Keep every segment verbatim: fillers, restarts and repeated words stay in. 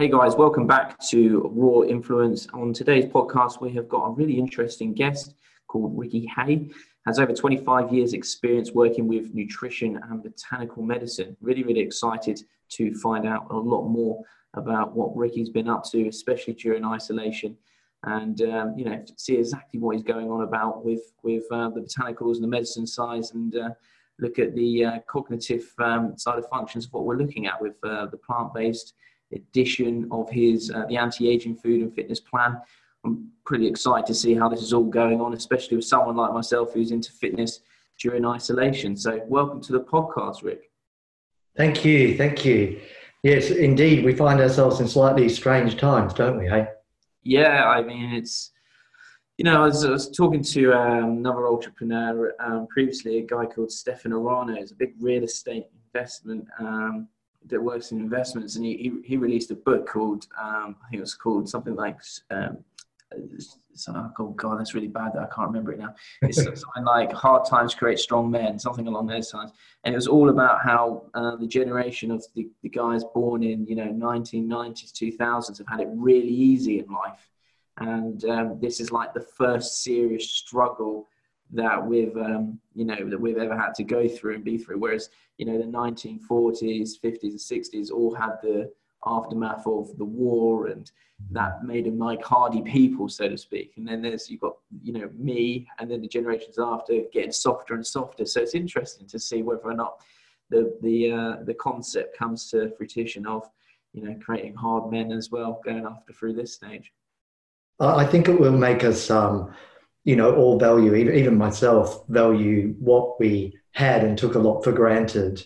Hey guys, welcome back to Raw Influence. On today's podcast, we have got a really interesting guest called Ricky Hay. Has over twenty-five years experience working with nutrition and botanical medicine. Really, really excited to find out a lot more about what Ricky's been up to, especially during isolation, and um, you know, see exactly what he's going on about with with uh, the botanicals and the medicine side, and uh, look at the uh, cognitive um, side of functions of what we're looking at with uh, the plant-based edition of his uh, the anti-aging food and fitness plan. I'm pretty excited to see how this is all going on, especially with someone like myself who's into fitness during isolation. So welcome to the podcast, Rick. Thank you. Thank you. Yes, indeed. We find ourselves in slightly strange times, don't we, eh? Yeah, I mean, it's, you know, I was, I was talking to um, another entrepreneur um, previously, a guy called Stefan Orano. He's a big real estate investment um that works in investments, and he he released a book called um I think it was called something like um something, oh god, that's really bad that I can't remember it now. It's something like Hard Times Create Strong Men, something along those lines. And it was all about how uh, the generation of the, the guys born in, you know, nineteen nineties, two thousands have had it really easy in life, and um, this is like the first serious struggle that we've, um, you know, that we've ever had to go through and be through. Whereas, you know, the nineteen forties, fifties and sixties all had the aftermath of the war, and that made them like hardy people, so to speak. And then there's, you've got, you know, me, and then the generations after getting softer and softer. So it's interesting to see whether or not the, the, uh, the concept comes to fruition of, you know, creating hard men as well, going after through this stage. I think it will make us, um, you know, all value, even myself, value what we had and took a lot for granted,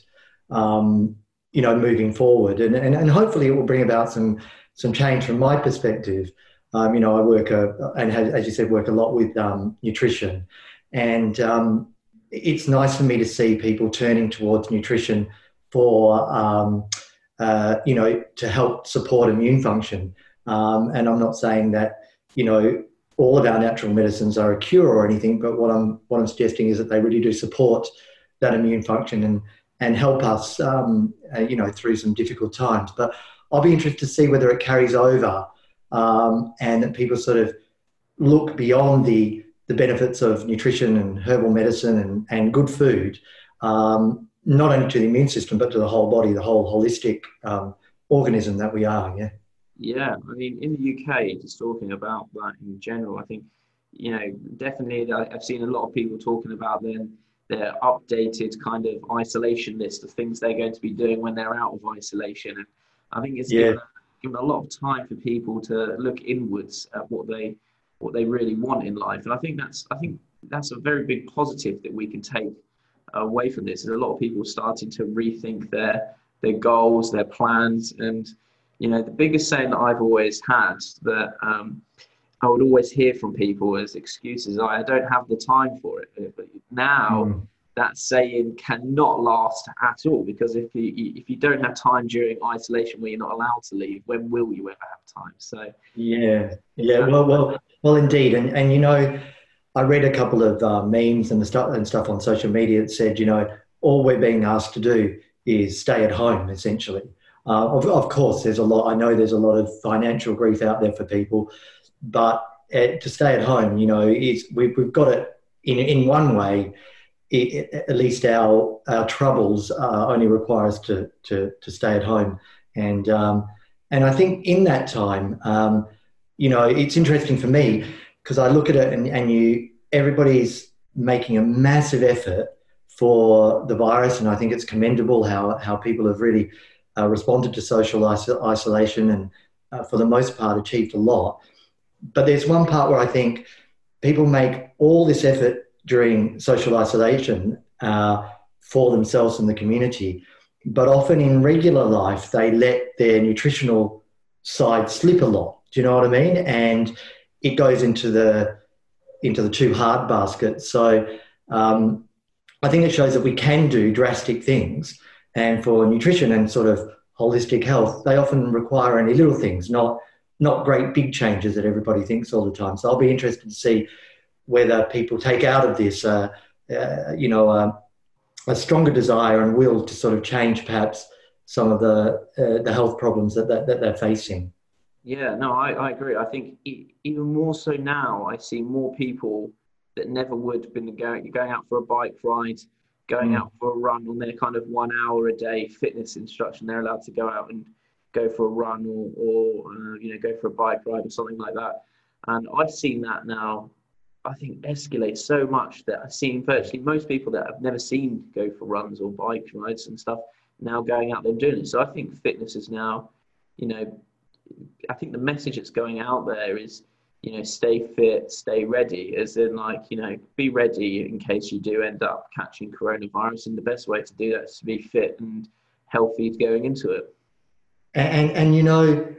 um, you know, moving forward. And, and and hopefully it will bring about some some change from my perspective. Um, you know, I work, a, and as you said, work a lot with um, nutrition. And um, it's nice for me to see people turning towards nutrition for, um, uh, you know, to help support immune function. Um, and I'm not saying that, you know, all of our natural medicines are a cure or anything, but what I'm what I'm suggesting is that they really do support that immune function and and help us, um, uh, you know, through some difficult times. But I'll be interested to see whether it carries over um, and that people sort of look beyond the the benefits of nutrition and herbal medicine and and good food, um, not only to the immune system but to the whole body, the whole holistic um, organism that we are. Yeah. Yeah, I mean, in the U K, just talking about that in general, I think, you know, definitely I've seen a lot of people talking about their, their updated kind of isolation list of things they're going to be doing when they're out of isolation. And I think it's yeah. given, given a lot of time for people to look inwards at what they what they really want in life. And I think that's I think that's a very big positive that we can take away from this. There's a lot of people starting to rethink their their goals, their plans, and you know, the biggest saying that I've always had that um, I would always hear from people as excuses, I don't have the time for it. But now mm. that saying cannot last at all, because if you if you don't have time during isolation where you're not allowed to leave, when will you ever have time? So yeah, yeah, um, well, well, well, indeed, and and you know, I read a couple of uh, memes and the stuff and stuff on social media that said, you know, all we're being asked to do is stay at home, essentially. Uh, of, of course, there's a lot. I know there's a lot of financial grief out there for people, but uh, to stay at home, you know, is we've, we've got it in in one way. It, it, at least our our troubles uh, only require us to to to stay at home, and um, and I think in that time, um, you know, it's interesting for me because I look at it and, and you everybody's making a massive effort for the virus, and I think it's commendable how how people have really. Uh, responded to social iso- isolation and uh, for the most part achieved a lot. But there's one part where I think people make all this effort during social isolation uh, for themselves and the community, but often in regular life they let their nutritional side slip a lot. Do you know what I mean? And it goes into the into the too hard basket. So um, I think it shows that we can do drastic things. And for nutrition and sort of holistic health, they often require only little things, not not great big changes that everybody thinks all the time. So I'll be interested to see whether people take out of this, uh, uh, you know, uh, a stronger desire and will to sort of change perhaps some of the uh, the health problems that, that that they're facing. Yeah, no, I, I agree. I think even more so now, I see more people that never would have been going, going out for a bike ride, going mm. out for a run on their kind of one hour a day fitness instruction. They're allowed to go out and go for a run or, or uh, you know, go for a bike ride or something like that. And I've seen that now, I think, escalate so much that I've seen virtually most people that I've never seen go for runs or bike rides and stuff now going out there and doing it. So I think fitness is now, you know, I think the message that's going out there is, you know, stay fit, stay ready, as in like, you know, be ready in case you do end up catching coronavirus. And the best way to do that is to be fit and healthy going into it. And, and you know,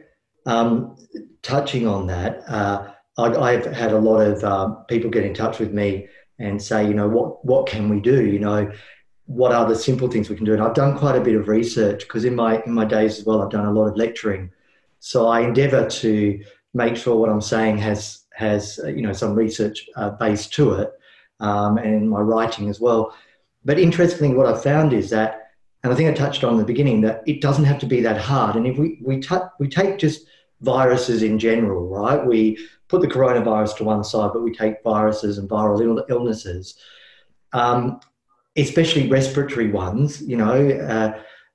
um, touching on that, uh, I, I've had a lot of um, people get in touch with me and say, you know, what, what can we do? You know, what are the simple things we can do? And I've done quite a bit of research because in my, in my days as well, I've done a lot of lecturing. So I endeavour to make sure what I'm saying has, has uh, you know, some research uh, base to it, um, and my writing as well. But interestingly, what I've found is that, and I think I touched on in the beginning, that it doesn't have to be that hard. And if we, we, t- we take just viruses in general, right? We put the coronavirus to one side, but we take viruses and viral Ill- illnesses, um, especially respiratory ones, you know, uh,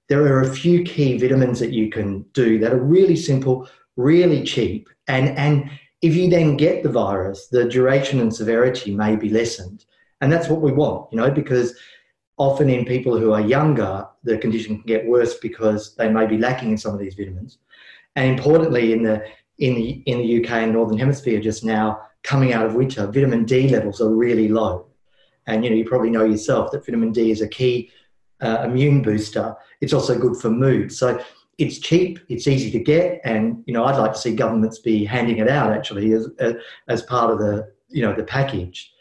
there are a few key vitamins that you can do that are really simple, really cheap. And, and if you then get the virus, the duration and severity may be lessened. And that's what we want, you know, because often in people who are younger, the condition can get worse because they may be lacking in some of these vitamins. And importantly, in the, in the, in the U K and Northern Hemisphere just now, coming out of winter, vitamin D levels are really low. And, you know, you probably know yourself that vitamin D is a key Uh, immune booster. It's also good for mood. So it's cheap, it's easy to get, and you know, I'd like to see governments be handing it out actually as as, as part of the, you know, the package.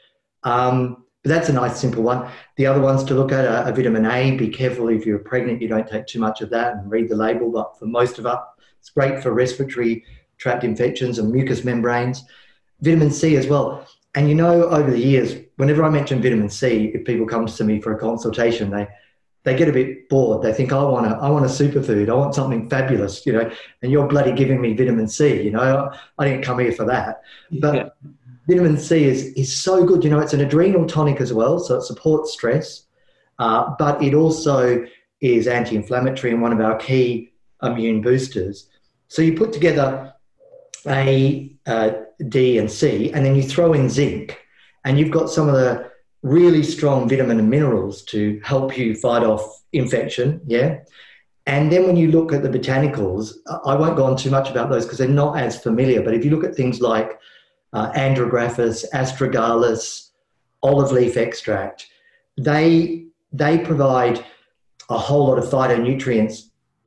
Um, but that's a nice simple one. The other ones to look at are, are vitamin A. Be careful if you're pregnant, you don't take too much of that, and read the label. But for most of us, it's great for respiratory tract infections and mucous membranes. Vitamin C as well. And you know, over the years, whenever I mention vitamin C, if people come to me for a consultation, they They get a bit bored. They think, I want a, I want a superfood. I want something fabulous, you know, and you're bloody giving me vitamin C, you know. I didn't come here for that. But yeah. Vitamin C is, is so good. You know, it's an adrenal tonic as well, so it supports stress. Uh, but it also is anti-inflammatory and one of our key immune boosters. So you put together A, uh, D and C, and then you throw in zinc, and you've got some of the really strong vitamin and minerals to help you fight off infection, yeah? And then when you look at the botanicals, I won't go on too much about those because they're not as familiar, but if you look at things like uh, andrographis, astragalus, olive leaf extract, they they provide a whole lot of phytonutrients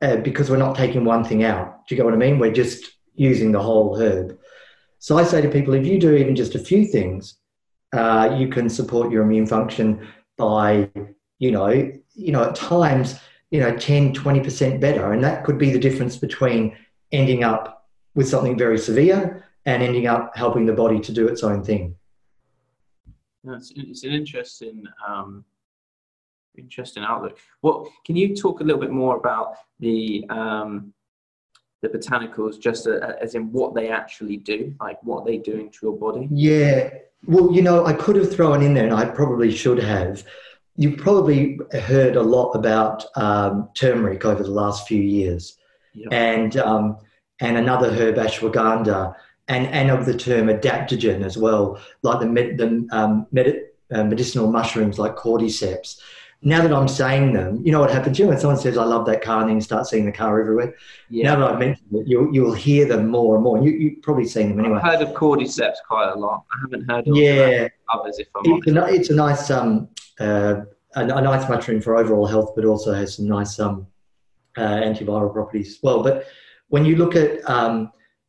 uh, because we're not taking one thing out. Do you get what I mean? We're just using the whole herb. So I say to people, if you do even just a few things, Uh, you can support your immune function by, you know, you know, at times, you know, ten, twenty percent better. And that could be the difference between ending up with something very severe and ending up helping the body to do its own thing. No, it's, it's an interesting, um, interesting outlook. What, can you talk a little bit more about the, um, the botanicals, just a, as in what they actually do, like what they do into your body? Yeah. Well, you know, I could have thrown in there, and I probably should have. You've probably heard a lot about um, turmeric over the last few years, yeah. and um, and another herb, ashwagandha, and, and of the term adaptogen as well, like the, med- the um, med- uh, medicinal mushrooms like cordyceps. Now that I'm saying them, you know what happens to you when someone says, I love that car, and then you start seeing the car everywhere? Yeah. Now that I've mentioned it, you'll, you'll hear them more and more. You, you've probably seen them anyway. I've heard of cordyceps quite a lot. I haven't heard of yeah. others, if I'm it's honest. A, it's a nice, um, uh, a, a nice mushroom for overall health, but also has some nice um, uh, antiviral properties as well. But when you look at um,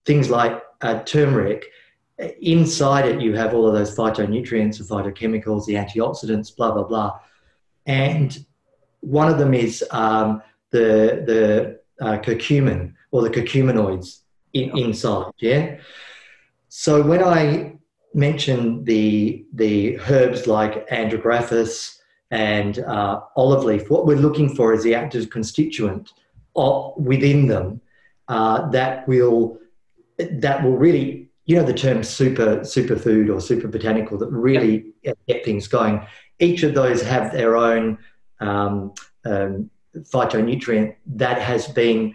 things like uh, turmeric, inside it you have all of those phytonutrients, the phytochemicals, the antioxidants, blah, blah, blah. And one of them is um, the the uh, curcumin or the curcuminoids in, inside, yeah? So when I mention the, the herbs like andrographis and uh, olive leaf, what we're looking for is the active constituent of, within them uh, that will that will really, you know, the term super superfood or super botanical, that really get things going. Each of those have their own um, um, phytonutrient that has been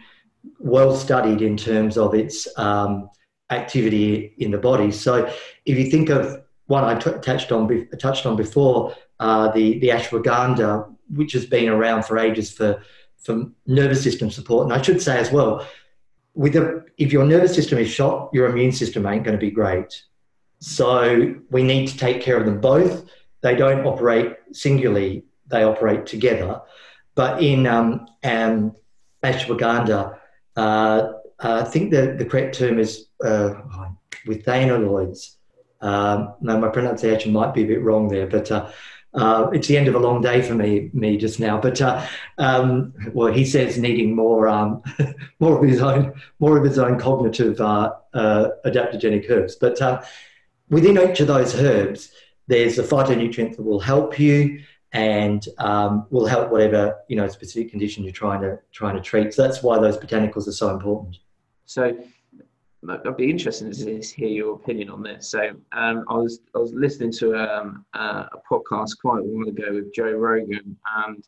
well studied in terms of its um, activity in the body. So if you think of one I t touched on be touched on before, uh, the, the ashwagandha, which has been around for ages for, for nervous system support. And I should say as well, with a, if your nervous system is shot, your immune system ain't going to be great. So we need to take care of them both. They don't operate singularly, they operate together. But in um, um, ashwagandha, uh, I think the, the correct term is uh, withanaloids. Um, now, my pronunciation might be a bit wrong there, but uh, uh, it's the end of a long day for me, me just now. But uh, um, well, he says needing more, um, more of his own, more of his own cognitive uh, uh, adaptogenic herbs. But uh, within each of those herbs, there's a phytonutrient that will help you, and um, will help whatever, you know, specific condition you're trying to trying to treat. So that's why those botanicals are so important. So I'd be interested to hear your opinion on this. So um, I was I was listening to um, uh, a podcast quite a while ago with Joe Rogan, and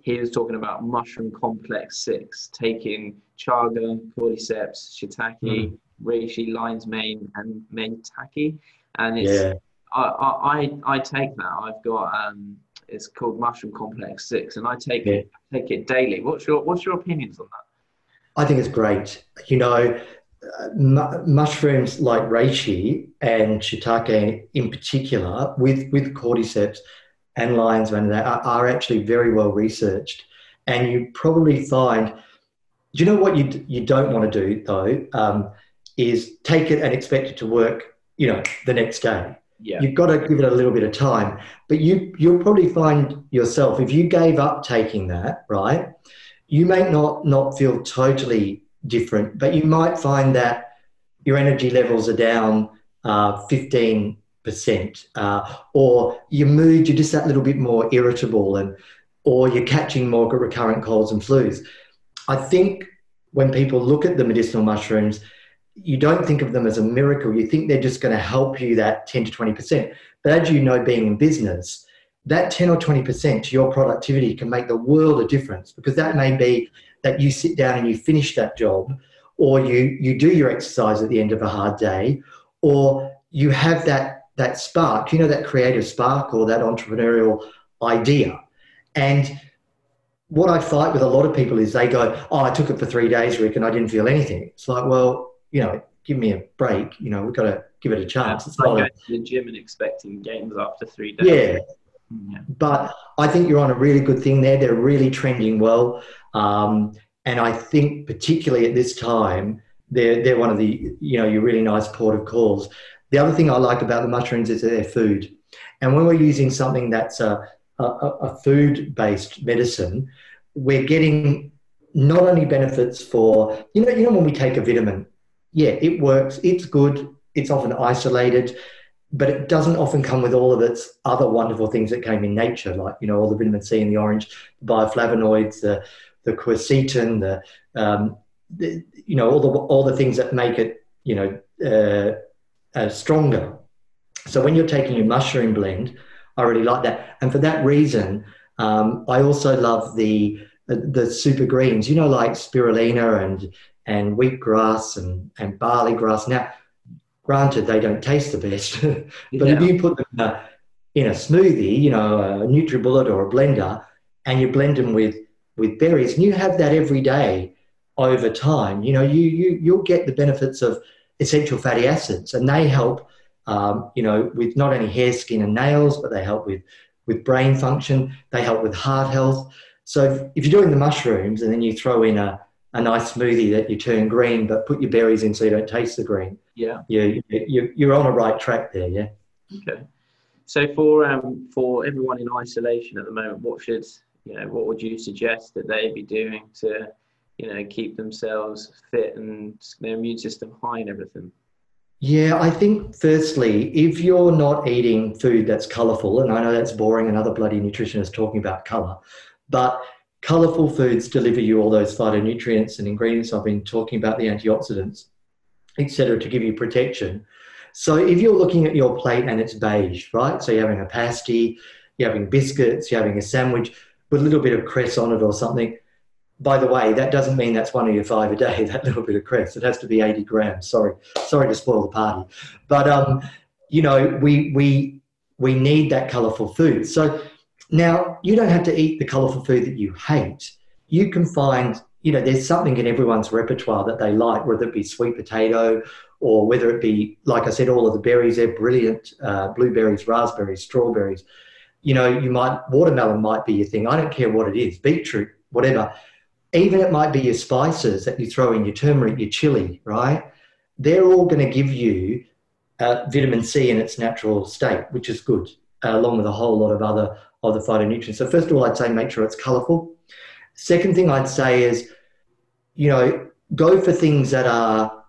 he was talking about mushroom complex six, taking chaga, cordyceps, shiitake, mm. reishi, lion's mane, and maitake. And it's yeah. I, I I take that. I've got. Um, It's called mushroom complex six, and I take yeah. it take it daily. What's your what's your opinions on that? I think it's great. You know, uh, mu mushrooms like reishi and shiitake in particular, with with cordyceps and lion's mane, they are, are actually very well researched. And you probably find, do you know what you d you don't want to do though, um, is take it and expect it to work, you know, the next day. Yeah. You've got to give it a little bit of time, but you, you'll probably find yourself, if you gave up taking that, right, you may not, not feel totally different, but you might find that your energy levels are down uh, fifteen percent uh, or your mood, you're just that little bit more irritable, and or you're catching more recurrent colds and flus. I think when people look at the medicinal mushrooms, you don't think of them as a miracle. You think they're just going to help you that ten to twenty percent. But as you know, being in business, that ten or twenty percent to your productivity can make the world a difference, because that may be that you sit down and you finish that job, or you, you do your exercise at the end of a hard day, or you have that, that spark, you know, that creative spark or that entrepreneurial idea. And what I fight with a lot of people is they go, oh, I took it for three days, Rick, and I didn't feel anything. It's like, well, you know, give me a break. You know, we've got to give it a chance. Yeah, it's like going to the gym and expecting gains after three days. Yeah. yeah. But I think you're on a really good thing there. They're really trending well. Um, and I think particularly at this time, they're, they're one of the, you know, your really nice port of calls. The other thing I like about the mushrooms is their food. And when we're using something that's a, a, a food-based medicine, we're getting not only benefits for, you know, you know, when we take a vitamin, yeah, it works, it's good, it's often isolated, but it doesn't often come with all of its other wonderful things that came in nature, like, you know, all the vitamin C in the orange, the bioflavonoids, the, the quercetin, the, um, the, you know, all the, all the things that make it, you know, uh, uh, stronger. So when you're taking your mushroom blend, I really like that. And for that reason, um, I also love the, the, the super greens, you know, like spirulina and and wheatgrass and, and barley grass. Now, granted, they don't taste the best, but yeah. if you put them in a, in a smoothie, you know, a NutriBullet or a blender, and you blend them with, with berries, and you have that every day over time, you know, you, you, you'll get the benefits of essential fatty acids, and they help, um, you know, with not only hair, skin and nails, but they help with, with brain function, they help with heart health. So if, if you're doing the mushrooms and then you throw in a a nice smoothie that you turn green, but put your berries in so you don't taste the green. Yeah, yeah, you're, you're on a right track there. Yeah. Okay. So for um for everyone in isolation at the moment, what should you know? What would you suggest that they be doing to, you know, keep themselves fit and their immune system high and everything? Yeah, I think firstly, if you're not eating food that's colourful, and I know that's boring, another bloody nutritionist talking about colour, but Colourful foods deliver you all those phytonutrients and ingredients I've been talking about, the antioxidants, et cetera, to give you protection. So if you're looking at your plate and it's beige, right? So you're having a pasty, you're having biscuits, you're having a sandwich with a little bit of cress on it or something. By the way, that doesn't mean that's one of your five a day, that little bit of cress. It has to be eighty grams. Sorry, sorry to spoil the party. But, um, you know, we, we, we need that colourful food. So now you don't have to eat the colourful food that you hate. You can find, you know, there's something in everyone's repertoire that they like, whether it be sweet potato or whether it be, like I said, all of the berries, they're brilliant, uh, blueberries, raspberries, strawberries. You know, you might, watermelon might be your thing. I don't care what it is, beetroot, whatever. Even it might be your spices that you throw in, your turmeric, your chili, right? They're all going to give you uh, vitamin C in its natural state, which is good, uh, along with a whole lot of other of the phytonutrients. So first of all, I'd say make sure it's colourful. Second thing I'd say is, you know, go for things that are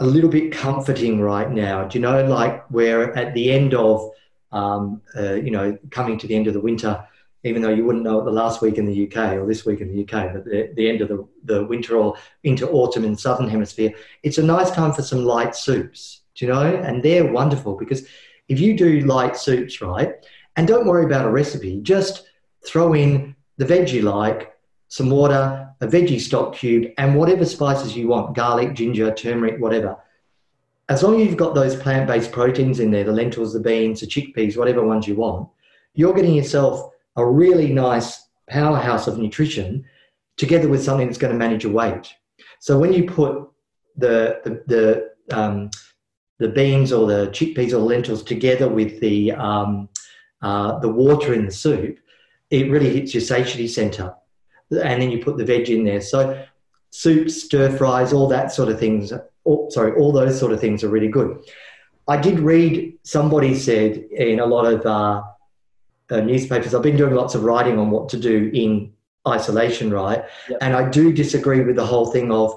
a little bit comforting right now. Do you know, like we're at the end of, um, uh, you know, coming to the end of the winter, even though you wouldn't know it the last week in the U K or this week in the U K, but the, the end of the, the winter or into autumn in the southern hemisphere, it's a nice time for some light soups, do you know? And they're wonderful because if you do light soups, right, and don't worry about a recipe, just throw in the veg you like, some water, a veggie stock cube, and whatever spices you want, garlic, ginger, turmeric, whatever. As long as you've got those plant-based proteins in there, the lentils, the beans, the chickpeas, whatever ones you want, you're getting yourself a really nice powerhouse of nutrition together with something that's going to manage your weight. So when you put the, the, the, um, the beans or the chickpeas or lentils together with the, um, uh, the water in the soup, it really hits your satiety centre. And then you put the veg in there. So soups, stir fries, all that sort of things, all, sorry, all those sort of things are really good. I did read, somebody said in a lot of uh, uh, newspapers, I've been doing lots of writing on what to do in isolation, right? Yep. And I do disagree with the whole thing of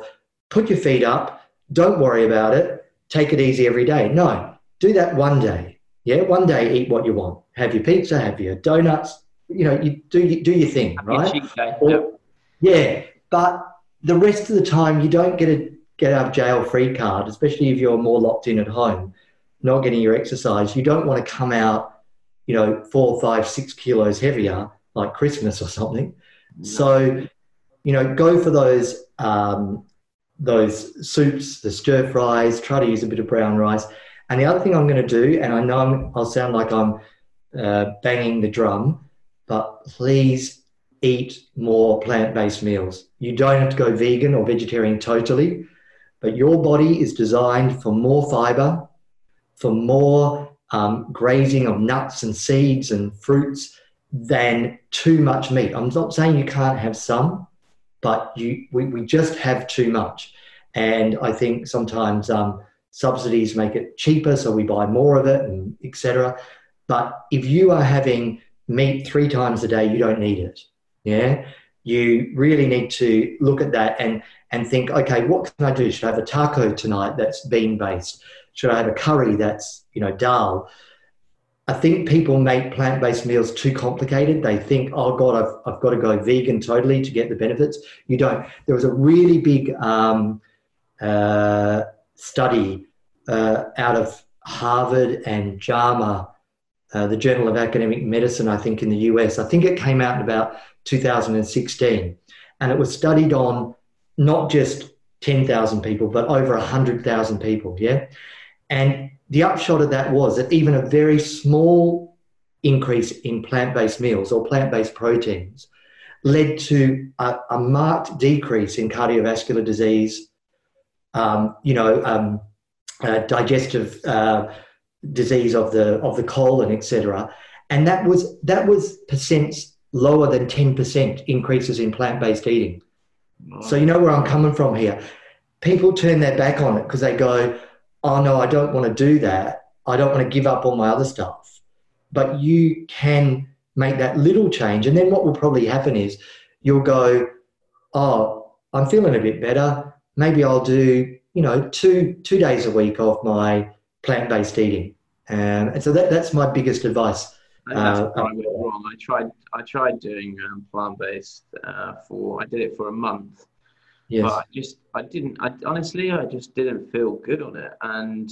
put your feet up, don't worry about it, take it easy every day. No, do that one day. Yeah, one day eat what you want. Have your pizza, have your donuts, you know, you do, you do your thing, right? Or, yep. Yeah, but the rest of the time you don't get a get out of jail free card, especially if you're more locked in at home, not getting your exercise. You don't want to come out, you know, four, five, six kilos heavier like Christmas or something. No. So, you know, go for those um, those soups, the stir fries. Try to use a bit of brown rice. And the other thing I'm going to do, and I know I'm, I'll sound like I'm uh, banging the drum, but please eat more plant-based meals. You don't have to go vegan or vegetarian totally, but your body is designed for more fiber, for more um, grazing of nuts and seeds and fruits than too much meat. I'm not saying you can't have some, but you, we, we just have too much. And I think sometimes um, subsidies make it cheaper, so we buy more of it, and et cetera. But if you are having meat three times a day, you don't need it. Yeah, you really need to look at that and and think, okay, what can I do? Should I have a taco tonight that's bean based? Should I have a curry that's, you know, dal? I think people make plant based meals too complicated. They think, oh God, I've I've got to go vegan totally to get the benefits. You don't. There was a really big um, uh, study uh, out of Harvard and JAMA. Uh, the Journal of Academic Medicine, I think, in the U S. I think it came out in about two thousand sixteen. And it was studied on not just ten thousand people, but over one hundred thousand people, yeah? And the upshot of that was that even a very small increase in plant-based meals or plant-based proteins led to a, a marked decrease in cardiovascular disease, um, you know, um, uh, digestive uh disease of the of the colon, et cetera, and that was that was percents lower than ten percent increases in plant-based eating. Wow. So you know where I'm coming from here. People turn their back on it because they go, "Oh no, I don't want to do that. I don't want to give up all my other stuff." But you can make that little change, and then what will probably happen is you'll go, "Oh, I'm feeling a bit better. Maybe I'll do, you know, two two days a week of my plant-based eating." Um, and so that, that's my biggest advice. And that's uh, why I went wrong. I tried. I tried doing um, plant-based uh, for. I did it for a month. Yes. But I just. I didn't. I honestly. I just didn't feel good on it, and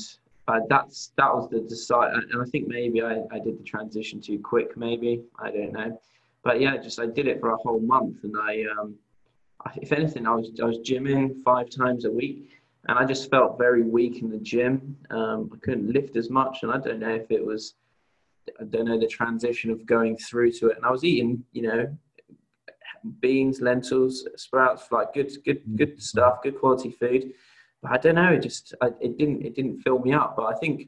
uh, that's that was the decide. And I think maybe I, I did the transition too quick. Maybe I don't know. But yeah, just I did it for a whole month, and I. Um, I if anything, I was I was gymming five times a week, and I just felt very weak in the gym. Um, I couldn't lift as much, and I don't know if it was. I don't know the transition of going through to it, and I was eating, you know, beans, lentils, sprouts, like good, good, good stuff, good quality food. But I don't know, it just, I, it didn't, it didn't fill me up. But I think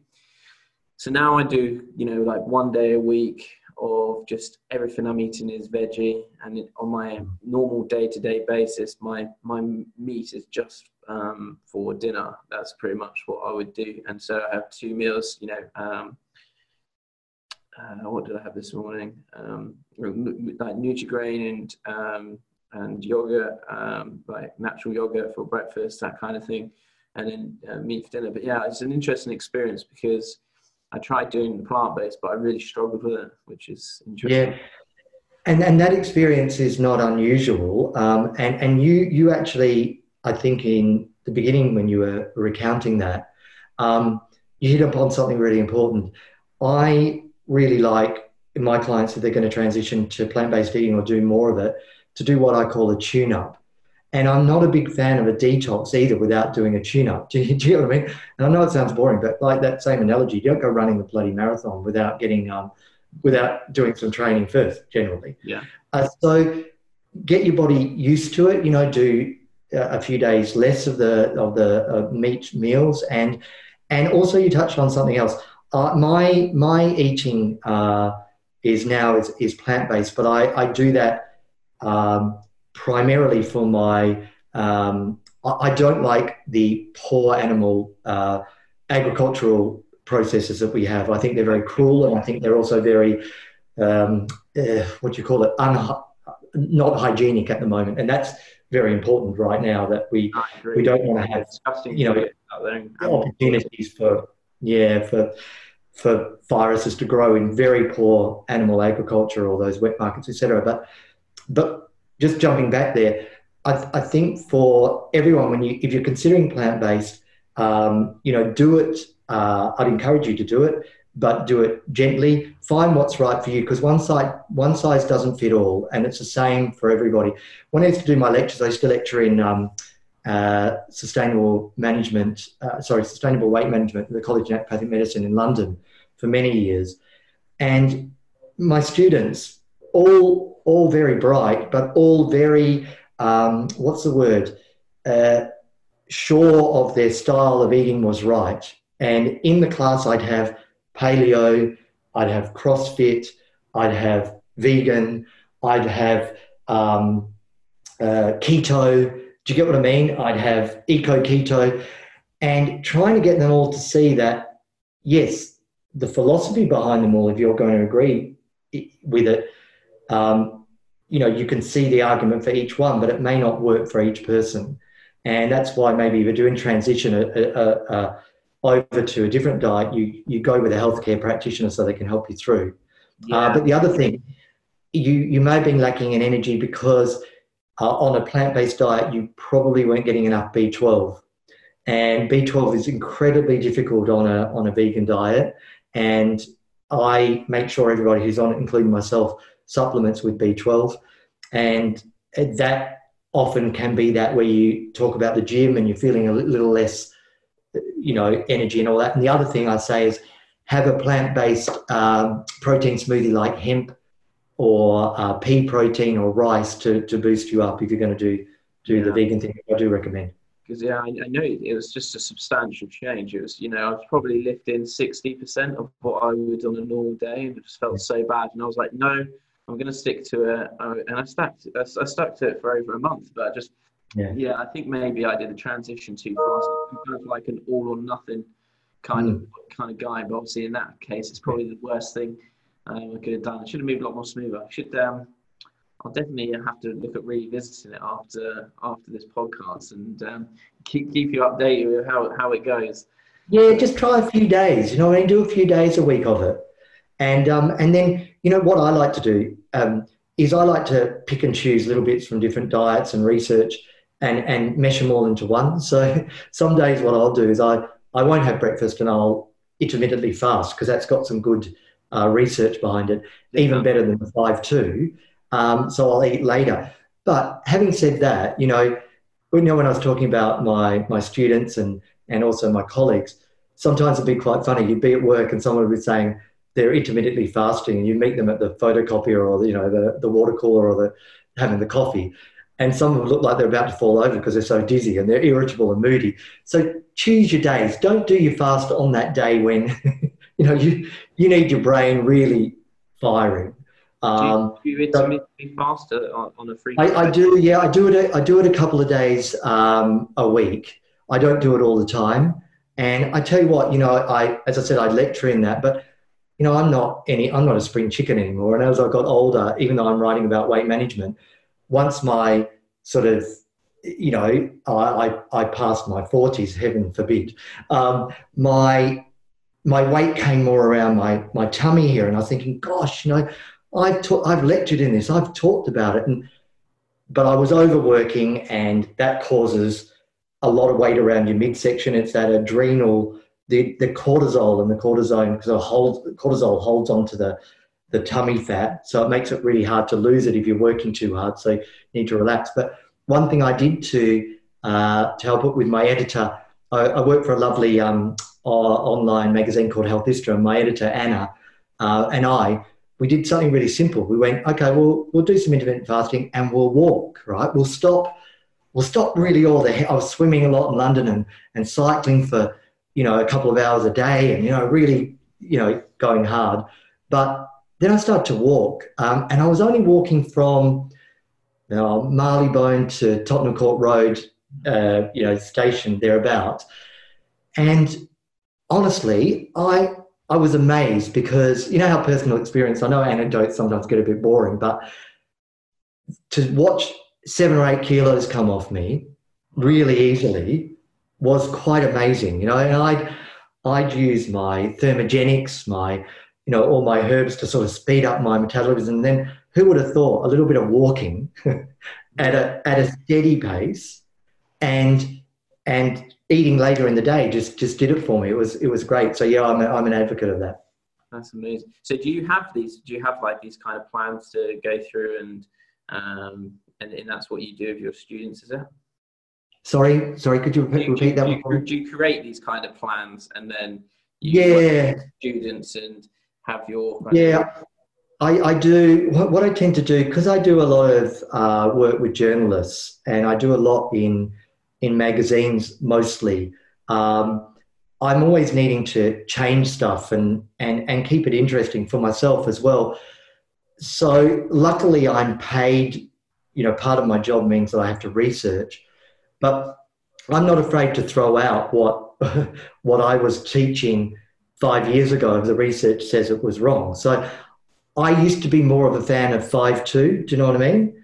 so now I do, you know, like one day a week of just everything I'm eating is veggie, and on my normal day-to-day basis, my my meat is just um, for dinner. That's pretty much what I would do, and so I have two meals, you know. Um, Uh, what did I have this morning? Um, like Nutri-Grain and um, and yogurt, um, like natural yogurt for breakfast, that kind of thing, and then uh, meat for dinner. But yeah, it's an interesting experience because I tried doing the plant-based, but I really struggled with it, which is interesting. Yeah, and and that experience is not unusual. Um, and and you you actually, I think in the beginning when you were recounting that, um, you hit upon something really important. I really like my clients that they're going to transition to plant-based eating or do more of it to do what I call a tune-up. And I'm not a big fan of a detox either without doing a tune-up. Do you, do you know what I mean? And I know it sounds boring, but like that same analogy, you don't go running the bloody marathon without getting, um, without doing some training first generally. Yeah. Uh, so get your body used to it, you know, do a few days less of the, of the uh, meat meals. And, and also you touched on something else. Uh, my my eating uh, is now is, is plant-based, but I, I do that um, primarily for my um, I, I don't like the poor animal uh, agricultural processes that we have. I think they're very cruel, and I think they're also very um, uh, what do you call it un- not hygienic at the moment, and that's very important right now that we we don't want to have disgusting, you know, opportunities for. Yeah, for for viruses to grow in very poor animal agriculture or those wet markets, et cetera. But but just jumping back there, I, th- I think for everyone, when you if you're considering plant-based, um, you know, do it. Uh, I'd encourage you to do it, but do it gently. Find what's right for you, because one size one size doesn't fit all, and it's the same for everybody. When I used to do my lectures, I used to lecture in. Um, Uh, sustainable management, uh, sorry, sustainable weight management at the College of Naturopathic Medicine in London for many years. And my students, all all very bright, but all very, um, what's the word, uh, sure of their style of eating was right. And in the class, I'd have paleo, I'd have CrossFit, I'd have vegan, I'd have um, uh, keto. Do you get what I mean? I'd have eco-keto, and trying to get them all to see that, yes, the philosophy behind them all, if you're going to agree with it, um, you know, you can see the argument for each one, but it may not work for each person. And that's why maybe if you're doing transition a, a, a, over to a different diet, you, you go with a healthcare practitioner so they can help you through. Yeah. Uh, but the other thing, you, you may have been lacking in energy because... Uh, on a plant-based diet, you probably weren't getting enough B twelve. And B twelve is incredibly difficult on a on a vegan diet. And I make sure everybody who's on it, including myself, supplements with B twelve. And that often can be that where you talk about the gym and you're feeling a little less, you know, energy and all that. And the other thing I say is have a plant-based um, protein smoothie like hemp, or uh, pea protein or rice to, to boost you up if you're going to do do yeah. the vegan thing. I do recommend. Because, yeah, I, I know it was just a substantial change. It was, you know, I was probably lifting sixty percent of what I would on a normal day, and it just felt yeah. so bad. And I was like, no, I'm going to stick to it. And I stuck, I, I stuck to it for over a month. But I just, yeah. yeah, I think maybe I did the transition too fast. I'm kind of like an all or nothing kind, mm. of, kind of guy. But obviously in that case, it's probably the worst thing Um, I could have done. I should have moved a lot more smoother. I should. Um, I'll definitely have to look at revisiting it after after this podcast and um, keep keep you updated with how how it goes. Yeah, just try a few days. You know what I mean? Do a few days a week of it, And um, and then, you know, what I like to do um, is I like to pick and choose little bits from different diets and research and, and mesh them all into one. So some days what I'll do is I, I won't have breakfast and I'll intermittently fast, because that's got some good uh, research behind it, even better than the five two. Um, so I'll eat later. But having said that, you know, you know when I was talking about my, my students and, and also my colleagues, sometimes it'd be quite funny. You'd be at work and someone would be saying they're intermittently fasting, and you meet them at the photocopier or, you know, the, the water cooler or the, having the coffee. And some of them look like they're about to fall over because they're so dizzy and they're irritable and moody. So choose your days. Don't do your fast on that day when, you know, you, you need your brain really firing. Um, do you, do you intermittently fast on, on a frequent I, I do, yeah. I do it. I do it a couple of days um, a week. I don't do it all the time. And I tell you what, you know, I as I said, I lecture in that, but you know, I'm not any. I'm not a spring chicken anymore. And as I got older, even though I'm writing about weight management, once my sort of, you know, I I, I passed my forties, heaven forbid, um, my my weight came more around my my tummy here, and I was thinking, gosh, you know. I've, ta- I've lectured in this, I've talked about it, and but I was overworking, and that causes a lot of weight around your midsection. It's that adrenal, the, the cortisol and the cortisone, because cortisol holds onto the, the tummy fat, so it makes it really hard to lose it if you're working too hard, so you need to relax. But one thing I did to, uh, to help it with my editor, I, I work for a lovely um, online magazine called Healthista, and my editor, Anna, uh, and I, we did something really simple. We went, okay, well, we'll do some intermittent fasting and we'll walk, right? We'll stop, we'll stop really all the, he- I was swimming a lot in London and, and cycling for, you know, a couple of hours a day and, you know, really, you know, going hard. But then I started to walk um, and I was only walking from, you know, Marylebone to Tottenham Court Road, uh, you know, station thereabout. And honestly, I, I was amazed because you know how personal experience, I know anecdotes sometimes get a bit boring, but to watch seven or eight kilos come off me really easily was quite amazing, you know, and I'd, I'd use my thermogenics, my, you know, all my herbs to sort of speed up my metabolism. And then who would have thought a little bit of walking at a, at a steady pace and, and, eating later in the day just, just did it for me. It was it was great. So yeah, I'm a, I'm an advocate of that. That's amazing. So do you have these? Do you have like these kind of plans to go through and um and, and that's what you do with your students? Is it? Sorry, sorry. Could you repeat, do, repeat do, that? Do, one? Do you create these kind of plans and then you yeah students and have your yeah. Of- I, I do what, what I tend to do because I do a lot of uh, work with journalists and I do a lot in. in magazines mostly, um, I'm always needing to change stuff and, and, and keep it interesting for myself as well. So luckily I'm paid, you know, part of my job means that I have to research, but I'm not afraid to throw out what, what I was teaching five years ago if the research says it was wrong. So I used to be more of a fan of five two, do you know what I mean?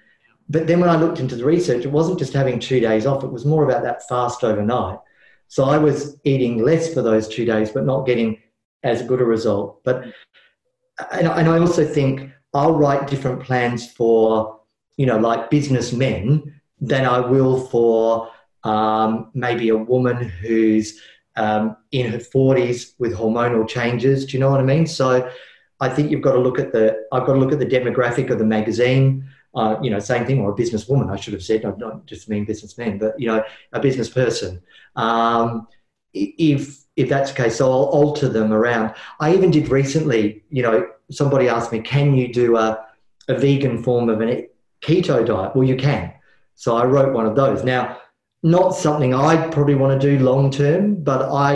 But then when I looked into the research, it wasn't just having two days off. It was more about that fast overnight. So I was eating less for those two days, but not getting as good a result. But and I also think I'll write different plans for, you know, like businessmen than I will for um, maybe a woman who's um, in her forties with hormonal changes. Do you know what I mean? So I think you've got to look at the I've got to look at the demographic of the magazine. Uh, you know, same thing, or a businesswoman, I should have said, I don't just mean businessmen, but, you know, a business person, um, if if that's the case, so I'll alter them around. I even did recently, you know, somebody asked me, can you do a, a vegan form of a keto diet? Well, you can. So I wrote one of those. Now, not something I'd probably want to do long term, but I,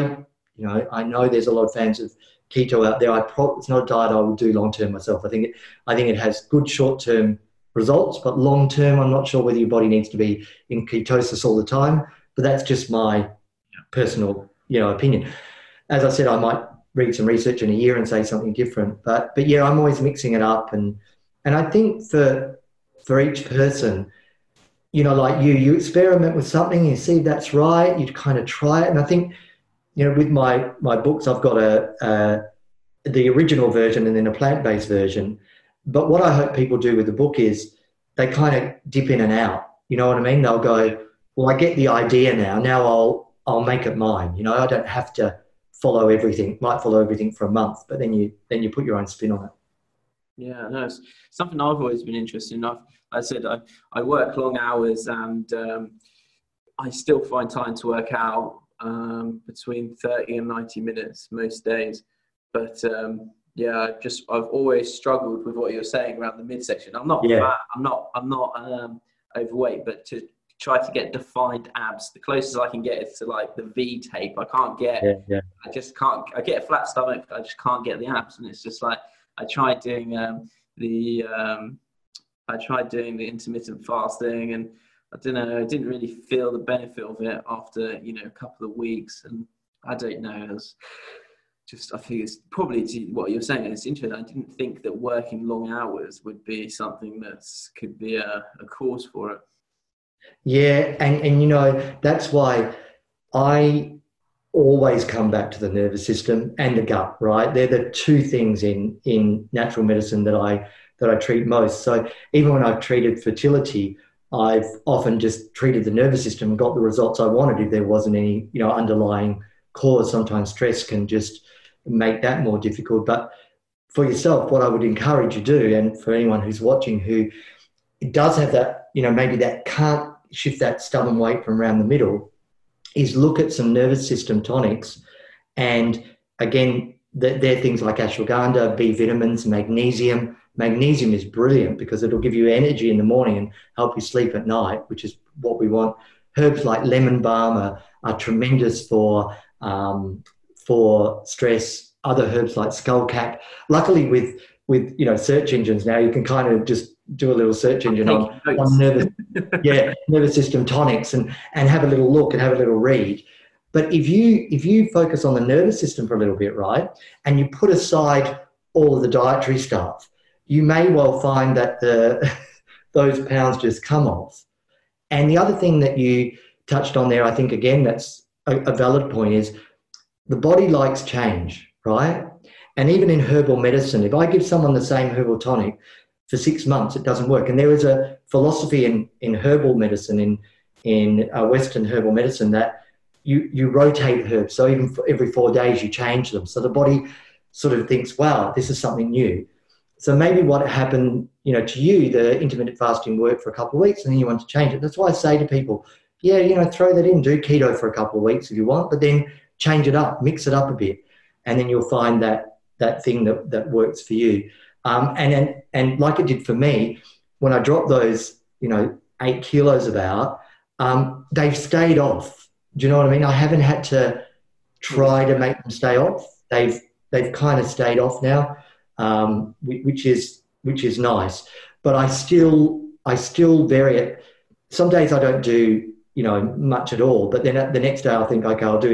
you know, I know there's a lot of fans of keto out there. I pro- It's not a diet I would do long term myself. I think it, I think it has good short term results, but long term, I'm not sure whether your body needs to be in ketosis all the time, but that's just my personal, you know, opinion. As I said, I might read some research in a year and say something different, but, but yeah, I'm always mixing it up. And, and I think for, for each person, you know, like you, you experiment with something, you see, that's right. You kind of try it. And I think, you know, with my, my books, I've got a, a the original version and then a plant-based version. But what I hope people do with the book is they kind of dip in and out. You know what I mean? They'll go, well, I get the idea now. Now I'll, I'll make it mine. You know, I don't have to follow everything. Might follow everything for a month, but then you, then you put your own spin on it. Yeah, no, it's something I've always been interested in. I've, I said I, I work long hours, and um, I still find time to work out um, between thirty and ninety minutes most days. But um, yeah, I've just I've always struggled with what you're saying around the midsection. I'm not yeah. fat, I'm not I'm not um, overweight, but to try to get defined abs, the closest I can get is to like the V tape. I can't get. Yeah, yeah. I just can't. I get a flat stomach. I just can't get the abs, and it's just like I tried doing um, the. Um, I tried doing the intermittent fasting, and I don't know, I didn't really feel the benefit of it after, you know, a couple of weeks. And I don't know, it was just, I think it's probably to what you're saying. It's interesting. I didn't think that working long hours would be something that could be a, a cause for it. Yeah. And, and, you know, that's why I always come back to the nervous system and the gut, right? They're the two things in, in natural medicine that I, that I treat most. So even when I've treated fertility, I've often just treated the nervous system and got the results I wanted if there wasn't any, you know, underlying cause. Sometimes stress can just make that more difficult. But for yourself, what I would encourage you to do, and for anyone who's watching who does have that, you know, maybe that can't shift that stubborn weight from around the middle, is look at some nervous system tonics. And again, they're things like ashwagandha, B vitamins, magnesium. Magnesium is brilliant because it'll give you energy in the morning and help you sleep at night, which is what we want. Herbs like lemon balm are, are tremendous for um, for stress. Other herbs like skullcap. Luckily, with with you know search engines now, you can kind of just do a little search engine on, on nervous yeah nervous system tonics and and have a little look and have a little read. But if you if you focus on the nervous system for a little bit, right, and you put aside all of the dietary stuff, you may well find that the, those pounds just come off. And the other thing that you touched on there, I think, again, that's a, a valid point, is the body likes change, right? And even in herbal medicine, if I give someone the same herbal tonic for six months, it doesn't work. And there is a philosophy in, in herbal medicine, in, in uh, Western herbal medicine, that you, you rotate herbs. So even for every four days, you change them. So the body sort of thinks, wow, this is something new. So maybe what happened, you know, to you, the intermittent fasting worked for a couple of weeks and then you want to change it. That's why I say to people, yeah, you know, throw that in, do keto for a couple of weeks if you want, but then change it up, mix it up a bit. And then you'll find that that thing that, that works for you. Um, and, and, and like it did for me, when I dropped those, you know, eight kilos about, um, they've stayed off. Do you know what I mean? I haven't had to try to make them stay off. They've, they've kind of stayed off now. Um, which is which is nice, but I still I still vary it. Some days I don't do you know much at all, but then the next day I think, okay, I'll do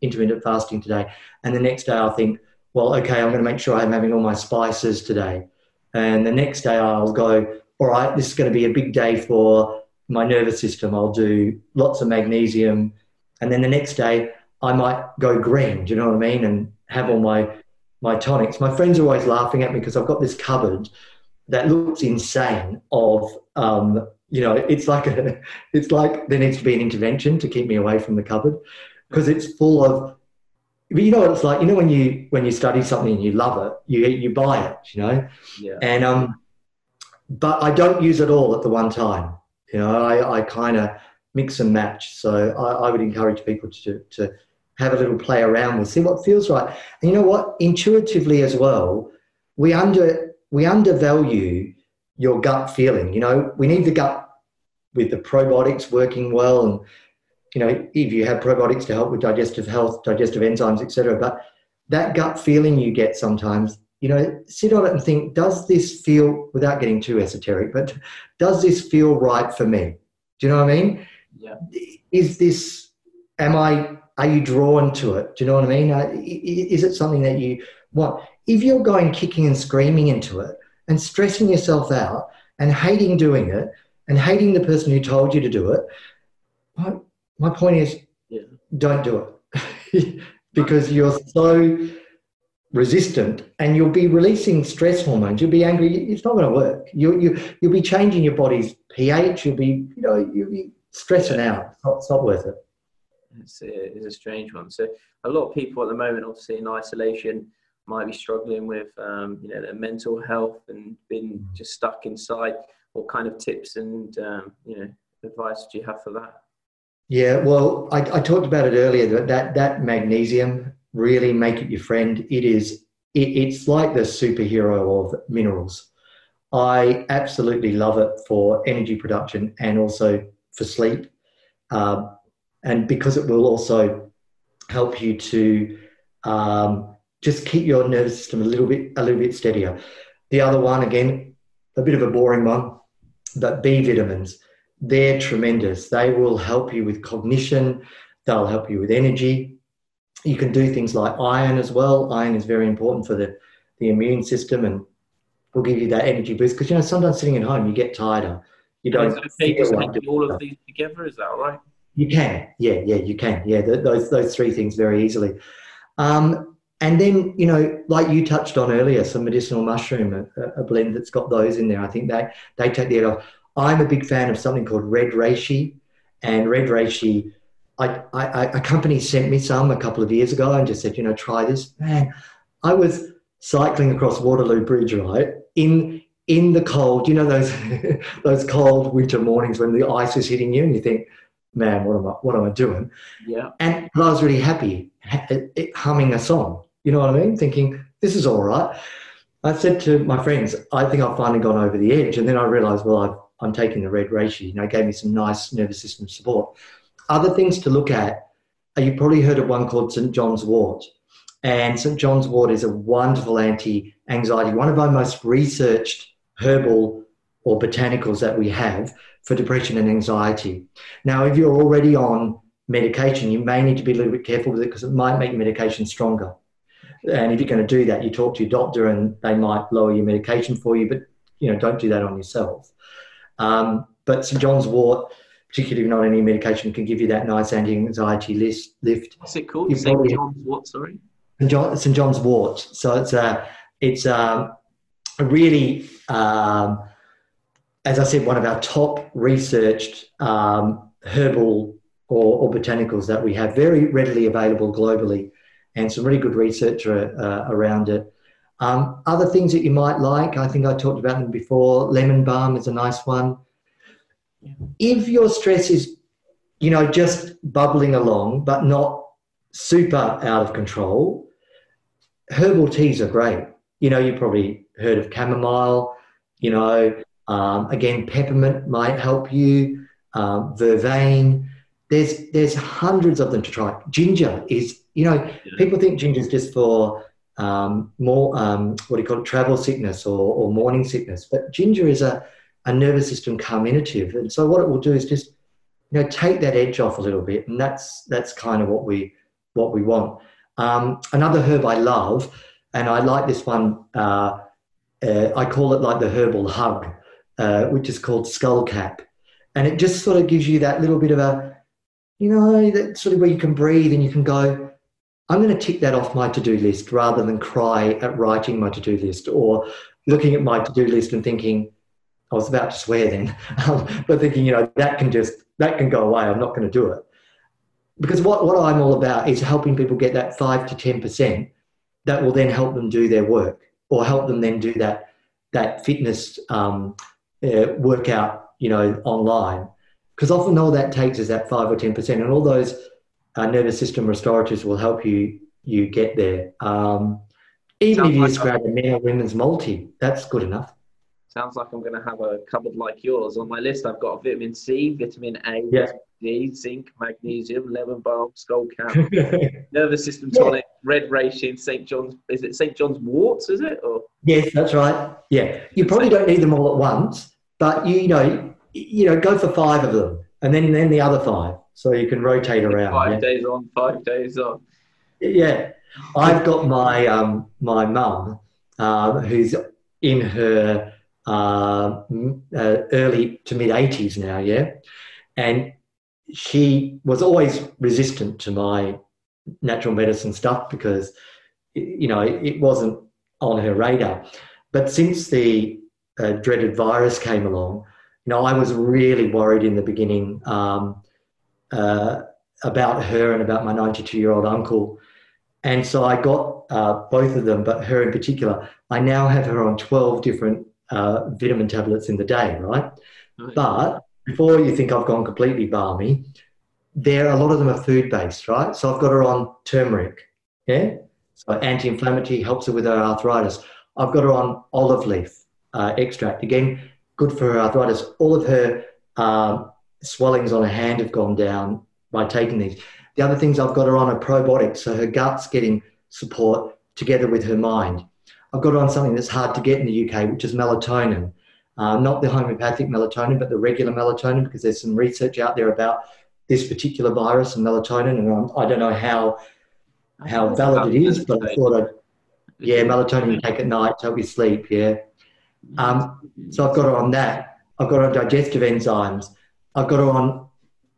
intermittent fasting today, and the next day I think, well, okay, I'm going to make sure I'm having all my spices today, and the next day I'll go, all right, this is going to be a big day for my nervous system. I'll do lots of magnesium, and then the next day I might go green. Do you know what I mean? And have all my my tonics. My friends are always laughing at me because I've got this cupboard that looks insane of, um, you know, it's like a, it's like there needs to be an intervention to keep me away from the cupboard because it's full of, but you know what it's like, you know, when you, when you study something and you love it, you, you buy it, you know? Yeah. And, um, but I don't use it all at the one time. You know, I, I kind of mix and match. So I, I would encourage people to, to, have a little play around with, see what feels right. And you know what? Intuitively as well, we under we undervalue your gut feeling. You know, we need the gut with the probiotics working well, and you know, if you have probiotics to help with digestive health, digestive enzymes, et cetera. But that gut feeling you get sometimes, you know, sit on it and think, does this feel, without getting too esoteric, but does this feel right for me? Do you know what I mean? Yeah. Is this am I Are you drawn to it? Do you know what I mean? Is it something that you want? If you're going kicking and screaming into it and stressing yourself out and hating doing it and hating the person who told you to do it, my, my point is yeah. Don't do it because you're so resistant, and you'll be releasing stress hormones. You'll be angry. It's not going to work. You you you'll be changing your body's pH. You'll be you know you'll be stressing out. It's not, it's not worth it. It's a, it's a strange one. So a lot of people at the moment, obviously in isolation, might be struggling with um, you know their mental health and being just stuck inside. What kind of tips and um, you know advice do you have for that? Yeah, well, I, I talked about it earlier. That that, that magnesium. Really make it your friend. It is, it, it's like the superhero of minerals. I absolutely love it for energy production and also for sleep. Um, and because it will also help you to um, just keep your nervous system a little bit, a little bit steadier. The other one, again, a bit of a boring one, but B vitamins, they're tremendous. They will help you with cognition. They'll help you with energy. You can do things like iron as well. Iron is very important for the, the immune system and will give you that energy boost. Because, you know, sometimes sitting at home, you get tired. You don't is it okay like do all of these together? Is that all right? You can. Yeah, yeah, you can. Yeah, th- those those three things very easily. Um, and then, you know, like you touched on earlier, some medicinal mushroom, a, a blend that's got those in there. I think they, they take the head off. I'm a big fan of something called red reishi. And red reishi... I, I, a company sent me some a couple of years ago and just said, you know, try this. Man, I was cycling across Waterloo Bridge, right, in in the cold. You know those those cold winter mornings when the ice is hitting you, and you think, man, what am I what am I doing? Yeah. And I was really happy humming a song. You know what I mean? Thinking this is all right. I said to my friends, I think I've finally gone over the edge, and then I realised, well, I've, I'm taking the red reishi. You know, it gave me some nice nervous system support. Other things to look at, you've probably heard of one called Saint John's wort. And Saint John's wort is a wonderful anti-anxiety, one of our most researched herbal or botanicals that we have for depression and anxiety. Now, if you're already on medication, you may need to be a little bit careful with it because it might make your medication stronger. And if you're going to do that, you talk to your doctor and they might lower your medication for you, but, you know, don't do that on yourself. Um, but Saint John's wort... particularly not any medication, can give you that nice anti-anxiety list, lift. What's it called? Saint John's wort, sorry? Saint John's wort. So it's a, it's a, a really, um, as I said, one of our top researched um, herbal or, or botanicals that we have, very readily available globally, and some really good research are, uh, around it. Um, other things that you might like, I think I talked about them before. Lemon balm is a nice one. If your stress is, you know, just bubbling along but not super out of control, herbal teas are great. You know, you've probably heard of chamomile, you know. Um, again, peppermint might help you, um, vervain. There's there's hundreds of them to try. Ginger is, you know, people think ginger is just for um, more, um, what do you call it, travel sickness or, or morning sickness. But ginger is a... a nervous system carminative. And so what it will do is just, you know, take that edge off a little bit. And that's that's kind of what we what we want. Um, another herb I love, and I like this one, uh, uh, I call it like the herbal hug, uh, which is called skullcap. And it just sort of gives you that little bit of a, you know, that sort of where you can breathe and you can go, I'm going to tick that off my to-do list rather than cry at writing my to-do list or looking at my to-do list and thinking, I was about to swear then, um, but thinking, you know, that can just, that can go away. I'm not going to do it. Because what, what I'm all about is helping people get that five to ten percent that will then help them do their work or help them then do that, that fitness um, uh, workout, you know, online. Because often all that takes is that five or ten percent, and all those uh, nervous system restoratives will help you, you get there. Um, even if you just grab a men or women's multi, that's good enough. Sounds like I'm going to have a cupboard like yours. On my list, I've got vitamin C, vitamin A, yeah. vitamin D, zinc, magnesium, lemon balm, skullcap, nervous system yeah. tonic, red reishi, Saint John's. Is it Saint John's wort? Is it? Or yes, that's right. Yeah, you probably don't need them all at once, but you, you know, you know, go for five of them, and then then the other five, so you can rotate around. Five yeah. days on, five days on. Yeah, I've got my um my mum, um, who's in her. Uh, uh, early to mid eighties now, yeah, and she was always resistant to my natural medicine stuff because you know, it wasn't on her radar. But since the uh, dreaded virus came along, you know, I was really worried in the beginning um, uh, about her and about my ninety-two-year-old uncle. And so I got uh, both of them, but her in particular. I now have her on twelve different uh, vitamin tablets in the day, right? Nice. But before you think I've gone completely balmy, there a lot of them are food-based, right? So I've got her on turmeric, yeah? So anti-inflammatory, helps her with her arthritis. I've got her on olive leaf uh, extract. Again, good for her arthritis. All of her uh, swellings on her hand have gone down by taking these. The other things I've got her on are probiotics, so her gut's getting support together with her mind. I've got her on something that's hard to get in the U K, which is melatonin. Uh, not the homeopathic melatonin, but the regular melatonin, because there's some research out there about this particular virus and melatonin, and I'm, I don't know how how valid it is, but I thought I'd, yeah, melatonin you take at night to help you sleep, yeah. Um, so I've got her on that. I've got her on digestive enzymes. I've got her on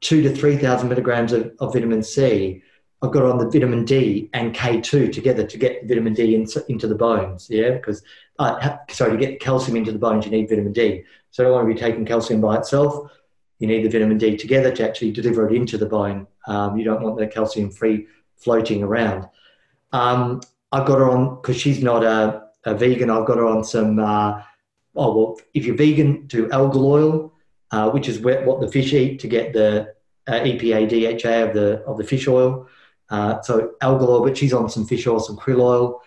two to three thousand milligrams of, of vitamin C. I've got her on the vitamin D and K two together to get the vitamin D in, into the bones, yeah, because, uh, sorry, to get calcium into the bones, you need vitamin D. So I don't want to be taking calcium by itself. You need the vitamin D together to actually deliver it into the bone. Um, you don't want the calcium-free floating around. Um, I've got her on, because she's not a, a vegan, I've got her on some, uh, oh, well, if you're vegan, do algal oil, uh, which is where, what the fish eat to get the uh, E P A, D H A of the, of the fish oil. Uh, so algal oil, but she's on some fish oil, some krill oil.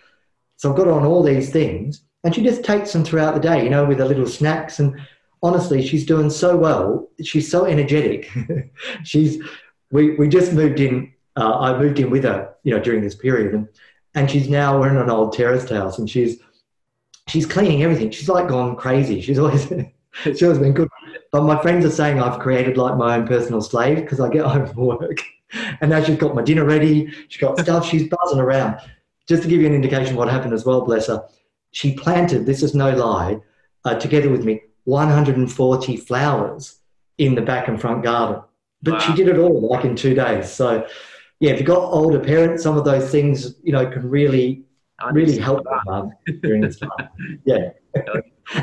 So I've got her on all these things, and she just takes them throughout the day, you know, with her little snacks. And honestly, she's doing so well. She's so energetic. she's, we, we just moved in, uh, I moved in with her, you know, during this period. And, and she's now, we're in an old terraced house, and she's, she's cleaning everything. She's like gone crazy. She's always, she's always been good. But my friends are saying I've created like my own personal slave, because I get home from work and now she's got my dinner ready. She's got stuff. She's buzzing around. Just to give you an indication of what happened as well, bless her. She planted, this is no lie, uh, together with me, one hundred forty flowers in the back and front garden. But wow, she did it all like in two days. So yeah, if you've got older parents, some of those things, you know, can really, really help them during this time. Yeah.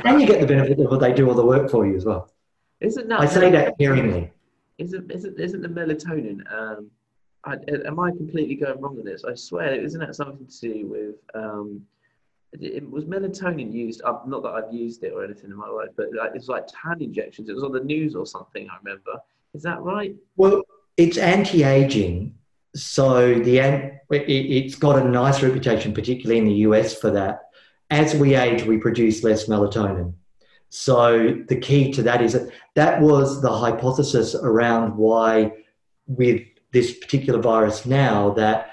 And you get the benefit of what they do, all the work for you as well. Isn't that I say that caringly. Isn't, isn't, isn't the melatonin, um, I, am I completely going wrong with this? I swear, isn't that something to do with, um, it, it was melatonin used, uh, not that I've used it or anything in my life, but like, it's like tan injections. It was on the news or something, I remember. Is that right? Well, it's anti-aging. So the it, it's got a nice reputation, particularly in the U S, for that. As we age, we produce less melatonin. So the key to that is that that was the hypothesis around why with this particular virus now that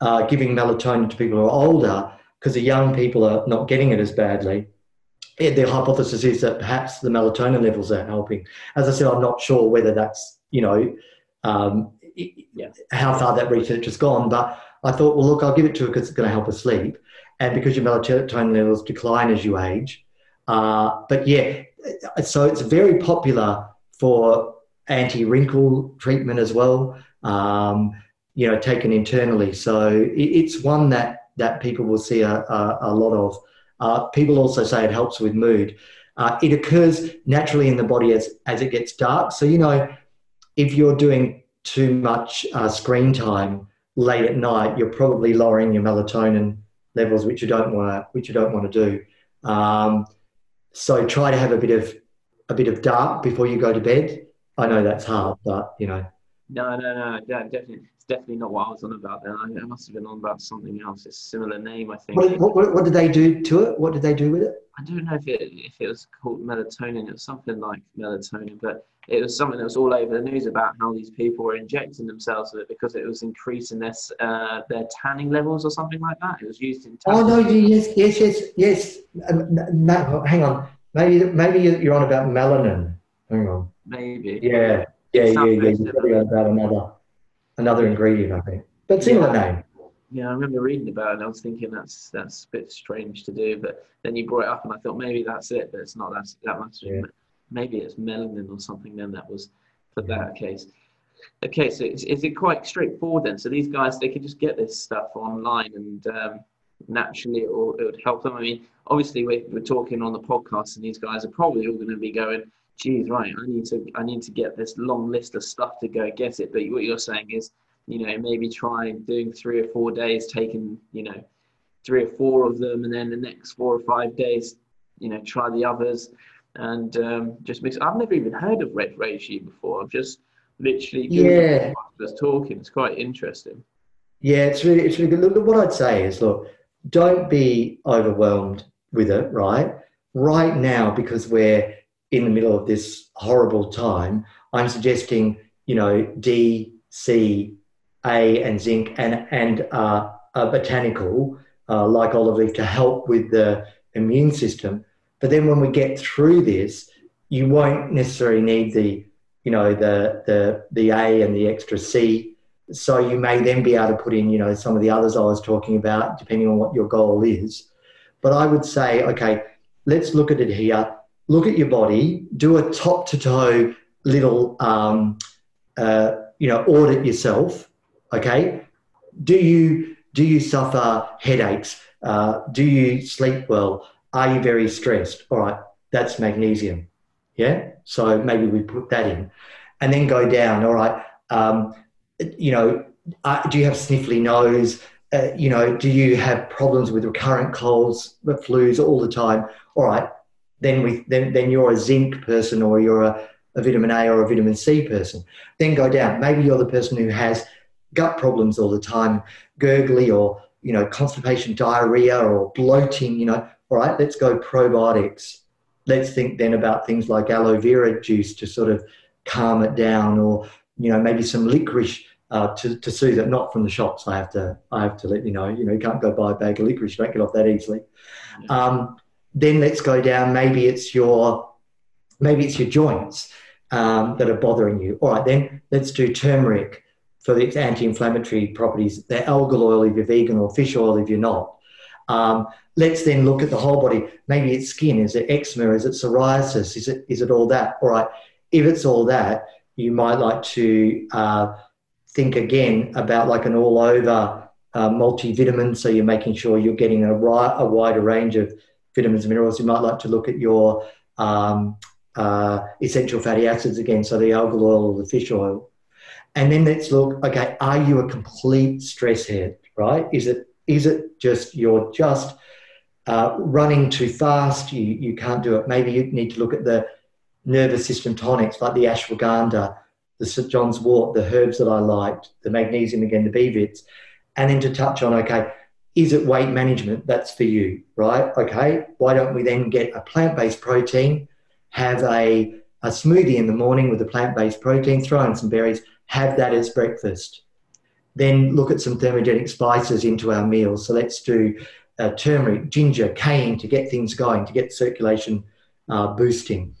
uh, giving melatonin to people who are older, because the young people are not getting it as badly, it, the hypothesis is that perhaps the melatonin levels are helping. As I said, I'm not sure whether that's, you know, um, it, yeah. how far that research has gone, but I thought, well, look, I'll give it to her because it's going to help her sleep. And because your melatonin levels decline as you age, Uh, but yeah, so it's very popular for anti-wrinkle treatment as well, um, you know, taken internally. So it's one that, that people will see a, a, a lot of. Uh, people also say it helps with mood. Uh, it occurs naturally in the body as, as it gets dark. So, you know, if you're doing too much uh, screen time late at night, you're probably lowering your melatonin levels, which you don't want to, which you don't want to do. Um, So try to have a bit of a bit of dark before you go to bed. I know that's hard, but you know. No, no, no, yeah, definitely, it's definitely not what I was on about then. I must have been on about something else. It's a similar name, I think. What, what, what did they do to it? What did they do with it? I don't know if it if it was called melatonin. It was something like melatonin, but it was something that was all over the news about how these people were injecting themselves with it because it was increasing their uh, their tanning levels or something like that. It was used in tanning. Oh no! Yes, yes, yes, yes. Um, no, hang on. Maybe maybe you're on about melanin. Hang on. Maybe. Yeah. Yeah, yeah, yeah. You're probably on about another, another ingredient, I think. But similar yeah. name. Yeah, I remember reading about it and I was thinking that's that's a bit strange to do. But then you brought it up and I thought maybe that's it, but it's not. That's that much. Yeah. Maybe it's melanin or something. Then that was for yeah. that case. Okay, so is, is it quite straightforward then? So these guys, they can just get this stuff online and um, naturally it, will, it would help them. I mean, obviously we're, we're talking on the podcast and these guys are probably all going to be going, geez, right, I need to I need to get this long list of stuff to go get it. But what you're saying is, you know, maybe try doing three or four days, taking, you know, three or four of them, and then the next four or five days, you know, try the others. And um, just mix. I've never even heard of red reishi before. I've just literally yeah. just talking. It's quite interesting. Yeah, it's really, it's really good. Look, what I'd say is, look, don't be overwhelmed with it, right? Right now, because we're in the middle of this horrible time, I'm suggesting, you know, D, C, A, and zinc, and and uh, a botanical uh, like olive leaf to help with the immune system. But then when we get through this, you won't necessarily need the, you know, the the the A and the extra C. So you may then be able to put in, you know, some of the others I was talking about, depending on what your goal is. But I would say, okay, let's look at it here. Look at your body. Do a top-to-toe little, um, uh, you know, audit yourself. Okay, do you do you suffer headaches? Uh, do you sleep well? Are you very stressed? All right, that's magnesium, yeah? So maybe we put that in. And then go down, all right, um, you know, uh, do you have sniffly nose? Uh, you know, do you have problems with recurrent colds, with flus all the time? All right, then we then then you're a zinc person, or you're a, a vitamin A or a vitamin C person. Then go down. Maybe you're the person who has gut problems all the time, gurgly, or, you know, constipation, diarrhea, or bloating, you know. All right, let's go probiotics. Let's think then about things like aloe vera juice to sort of calm it down, or, you know, maybe some licorice uh, to, to soothe it. Not from the shops. I have to I have to let you know. You know, you can't go buy a bag of licorice. You don't get off that easily. Yeah. Um, then let's go down. Maybe it's your maybe it's your joints um, that are bothering you. All right, then let's do turmeric for its anti-inflammatory properties. The algal oil if you're vegan, or fish oil if you're not. Um, let's then look at the whole body. Maybe it's skin. Is it eczema? Is it psoriasis? Is it is it all that? All right. If it's all that, you might like to uh, think again about like an all-over uh, multivitamin. So you're making sure you're getting a, ri- a wider range of vitamins and minerals. You might like to look at your um, uh, essential fatty acids again, so the algal oil or the fish oil. And then let's look, okay, are you a complete stress head, right? Is it Is it just you're just uh, running too fast, you, you can't do it? Maybe you need to look at the nervous system tonics like the ashwagandha, the Saint John's wort, the herbs that I liked, the magnesium again, the B-Vits. And then to touch on, okay, is it weight management? That's for you, right? Okay, why don't we then get a plant-based protein, have a, a smoothie in the morning with a plant-based protein, throw in some berries, have that as breakfast. Then look at some thermogenic spices into our meals. So let's do uh, turmeric, ginger, cayenne to get things going, to get circulation uh, boosting.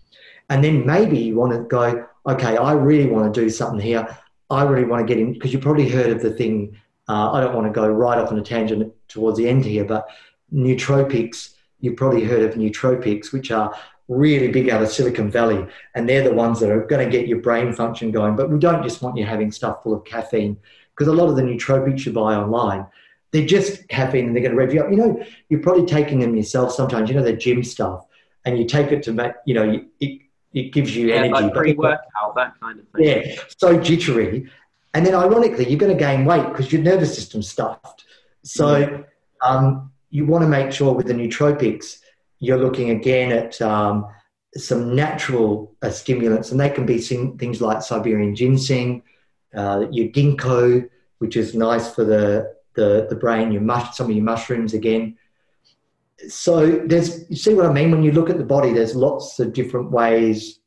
And then maybe you want to go, okay, I really want to do something here. I really want to get in, because you probably heard of the thing, uh, I don't want to go right off on a tangent towards the end here, but nootropics, you've probably heard of nootropics, which are really big out of Silicon Valley, and they're the ones that are going to get your brain function going. But we don't just want you having stuff full of caffeine, because a lot of the nootropics you buy online, they're just caffeine and they're going to rev you up. You know, you're probably taking them yourself sometimes. You know, they're gym stuff, and you take it to make, you know, it, it gives you yeah, energy. Like pre-workout, that kind of thing. Yeah, so jittery. And then ironically, you're going to gain weight because your nervous system's stuffed. So mm. um, you want to make sure with the nootropics, you're looking again at um, some natural uh, stimulants, and they can be things like Siberian ginseng, uh, your ginkgo, which is nice for the the, the brain, your mush, some of your mushrooms again. So there's, you see what I mean? When you look at the body, there's lots of different ways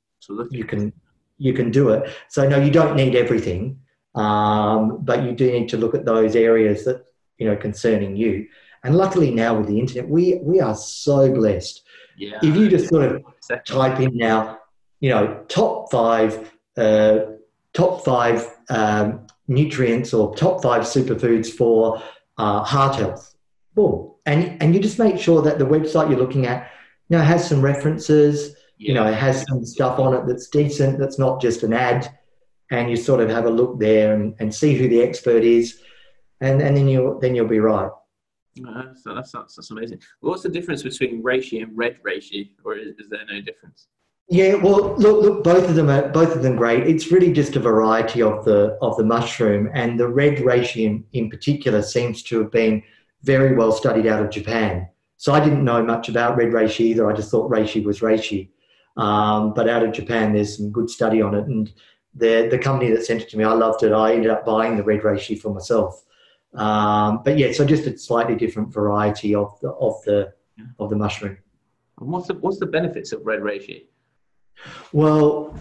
you can you can do it. So no, you don't need everything, um, but you do need to look at those areas that, you know, concerning you. And luckily now with the internet, we, we are so blessed. Yeah, if you just sort of exactly. type in now, you know, top five uh, top five um, nutrients or top five superfoods for uh, heart health, boom. And and you just make sure that the website you're looking at, you know, has some references, yeah. you know, it has some stuff on it that's decent, that's not just an ad, and you sort of have a look there and, and see who the expert is, and, and then you'll then you'll be right. Uh, so that's, that's that's amazing. What's the difference between reishi and red reishi, or is, is there no difference? Yeah, well, look, look, both of them are both of them great. It's really just a variety of the of the mushroom, and the red reishi in, in particular seems to have been very well studied out of Japan. So I didn't know much about red reishi either. I just thought reishi was reishi. Um, but out of Japan, there's some good study on it. And the the company that sent it to me, I loved it. I ended up buying the red reishi for myself. Um, but yeah, so just a slightly different variety of the of the of the mushroom. And what's the what's the benefits of red reishi? Well,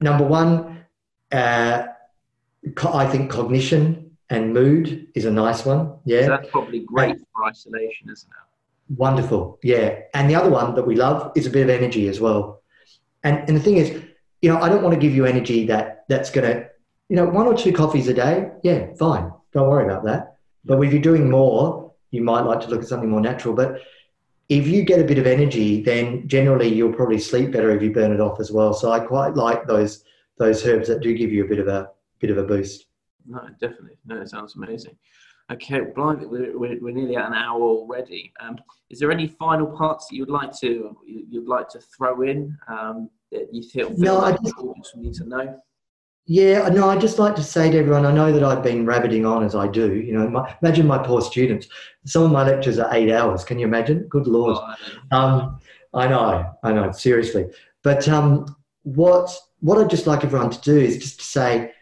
number one, uh, co- I think cognition and mood is a nice one. Yeah, so that's probably great and, for isolation, isn't it? Wonderful. Yeah, and the other one that we love is a bit of energy as well. And and the thing is, you know, I don't want to give you energy that that's going to, you know, one or two coffees a day. Yeah, fine. Don't worry about that. But if you're doing more, you might like to look at something more natural. But if you get a bit of energy, then generally you'll probably sleep better if you burn it off as well. So I quite like those those herbs that do give you a bit of a bit of a boost. No, definitely. No, it sounds amazing. Okay, blimey, we're, we're, we're nearly at an hour already. Um, is there any final parts that you'd like to you'd like to throw in um, that you feel no, like I just, we need to know? Yeah, no, I'd just like to say to everyone, I know that I've been rabbiting on as I do. You know, my, imagine my poor students. Some of my lectures are eight hours. Can you imagine? Good Lord. Oh, um, I know, I know, seriously. But um, what what I'd just like everyone to do is just to say,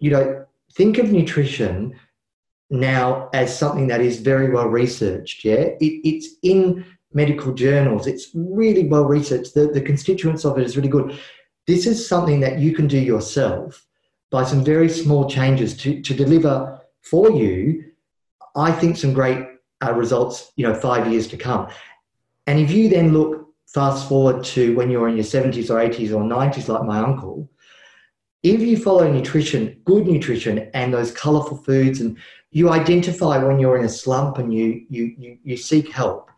you know, think of nutrition now as something that is very well researched, yeah? It, it's in medical journals. It's really well researched. The, the constituents of it is really good. This is something that you can do yourself by some very small changes to, to deliver for you, I think, some great uh, results, you know, five years to come. And if you then look fast forward to when you're in your seventies or eighties or nineties, like my uncle, if you follow nutrition, good nutrition, and those colourful foods, and you identify when you're in a slump and you you you, you seek help,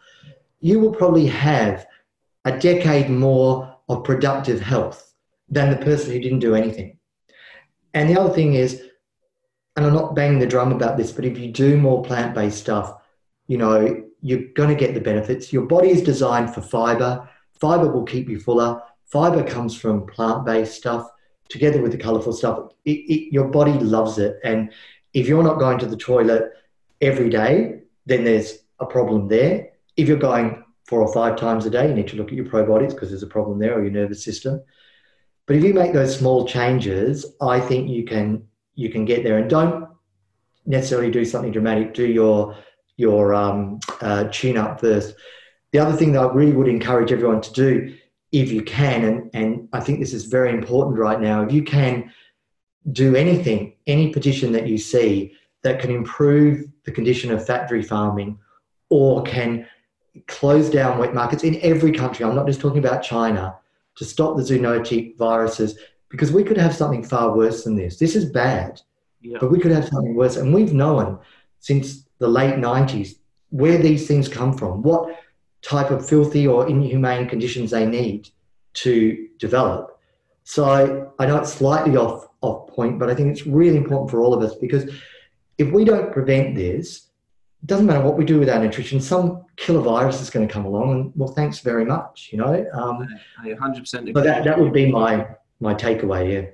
you will probably have a decade more of productive health than the person who didn't do anything. And the other thing is, and I'm not banging the drum about this, but if you do more plant-based stuff, you know, you're going to get the benefits. Your body is designed for fibre. Fibre will keep you fuller. Fibre comes from plant-based stuff together with the colourful stuff. It, it, your body loves it. And if you're not going to the toilet every day, then there's a problem there. If you're going four or five times a day, you need to look at your probiotics because there's a problem there, or your nervous system. But if you make those small changes, I think you can you can get there. And don't necessarily do something dramatic. Do your your um, uh, tune up first. The other thing that I really would encourage everyone to do, if you can, and, and I think this is very important right now, if you can do anything, any petition that you see that can improve the condition of factory farming or can close down wet markets in every country, I'm not just talking about China, to stop the zoonotic viruses, because we could have something far worse than this. This is bad, yeah. But we could have something worse. And we've known since the late nineties where these things come from, what type of filthy or inhumane conditions they need to develop. So I know it's slightly off, off point, but I think it's really important for all of us, because if we don't prevent this, it doesn't matter what we do with our nutrition, some killer virus is going to come along and, well, thanks very much, you know. Um, I one hundred percent agree. But that, that would be my, my takeaway, yeah.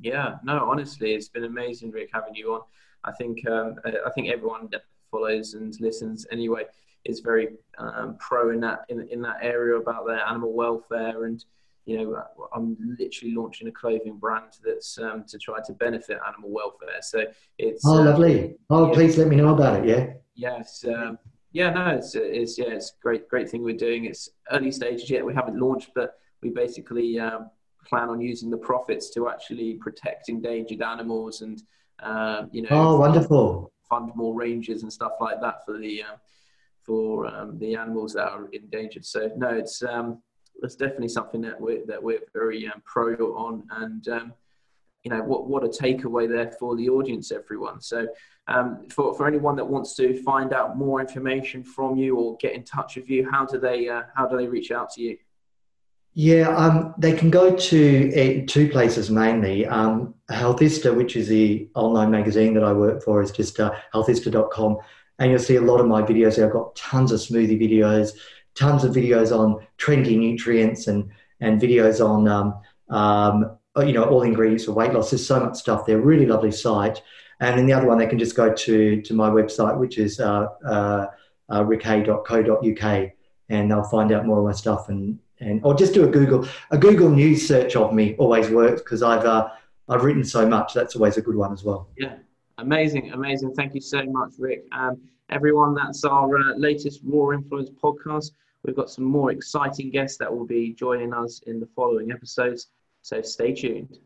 Yeah, no, honestly, it's been amazing, Rick, having you on. I think um, I think everyone that follows and listens anyway is very um, pro in that in, in that area about their animal welfare. And, you know, I'm literally launching a clothing brand that's um, to try to benefit animal welfare. So it's... Oh, lovely. Oh, yeah. Please let me know about it, yeah. Yes, um, yeah, no, it's, it's yeah, it's great, great thing we're doing. It's early stages yet; we haven't launched, but we basically um, plan on using the profits to actually protect endangered animals and um, you know, oh, wonderful, fund, fund more ranges and stuff like that for the um, for um, the animals that are endangered. So no, it's um, it's definitely something that we're that we're very um, pro on, and um, you know, what what a takeaway there for the audience, everyone. So. Um, for, for anyone that wants to find out more information from you or get in touch with you, how do they uh, how do they reach out to you? Yeah, um, they can go to uh, two places mainly. Um, Healthista, which is the online magazine that I work for, is just uh, healthista dot com. And you'll see a lot of my videos. I've got tons of smoothie videos, tons of videos on trendy nutrients, and, and videos on, um, um, you know, all ingredients for weight loss. There's so much stuff there. Really lovely site. And then the other one, they can just go to, to my website, which is uh, uh, uh, rick hay dot co dot u k, and they'll find out more of my stuff. And And, or just do a Google a Google News search of me always works, because I've uh, I've written so much. That's always a good one as well. Yeah, amazing, amazing. Thank you so much, Rick. Um, everyone, that's our uh, latest Raw Influence podcast. We've got some more exciting guests that will be joining us in the following episodes, so stay tuned.